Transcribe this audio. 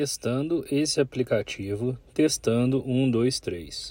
estando esse aplicativo testando 1, 2, 3.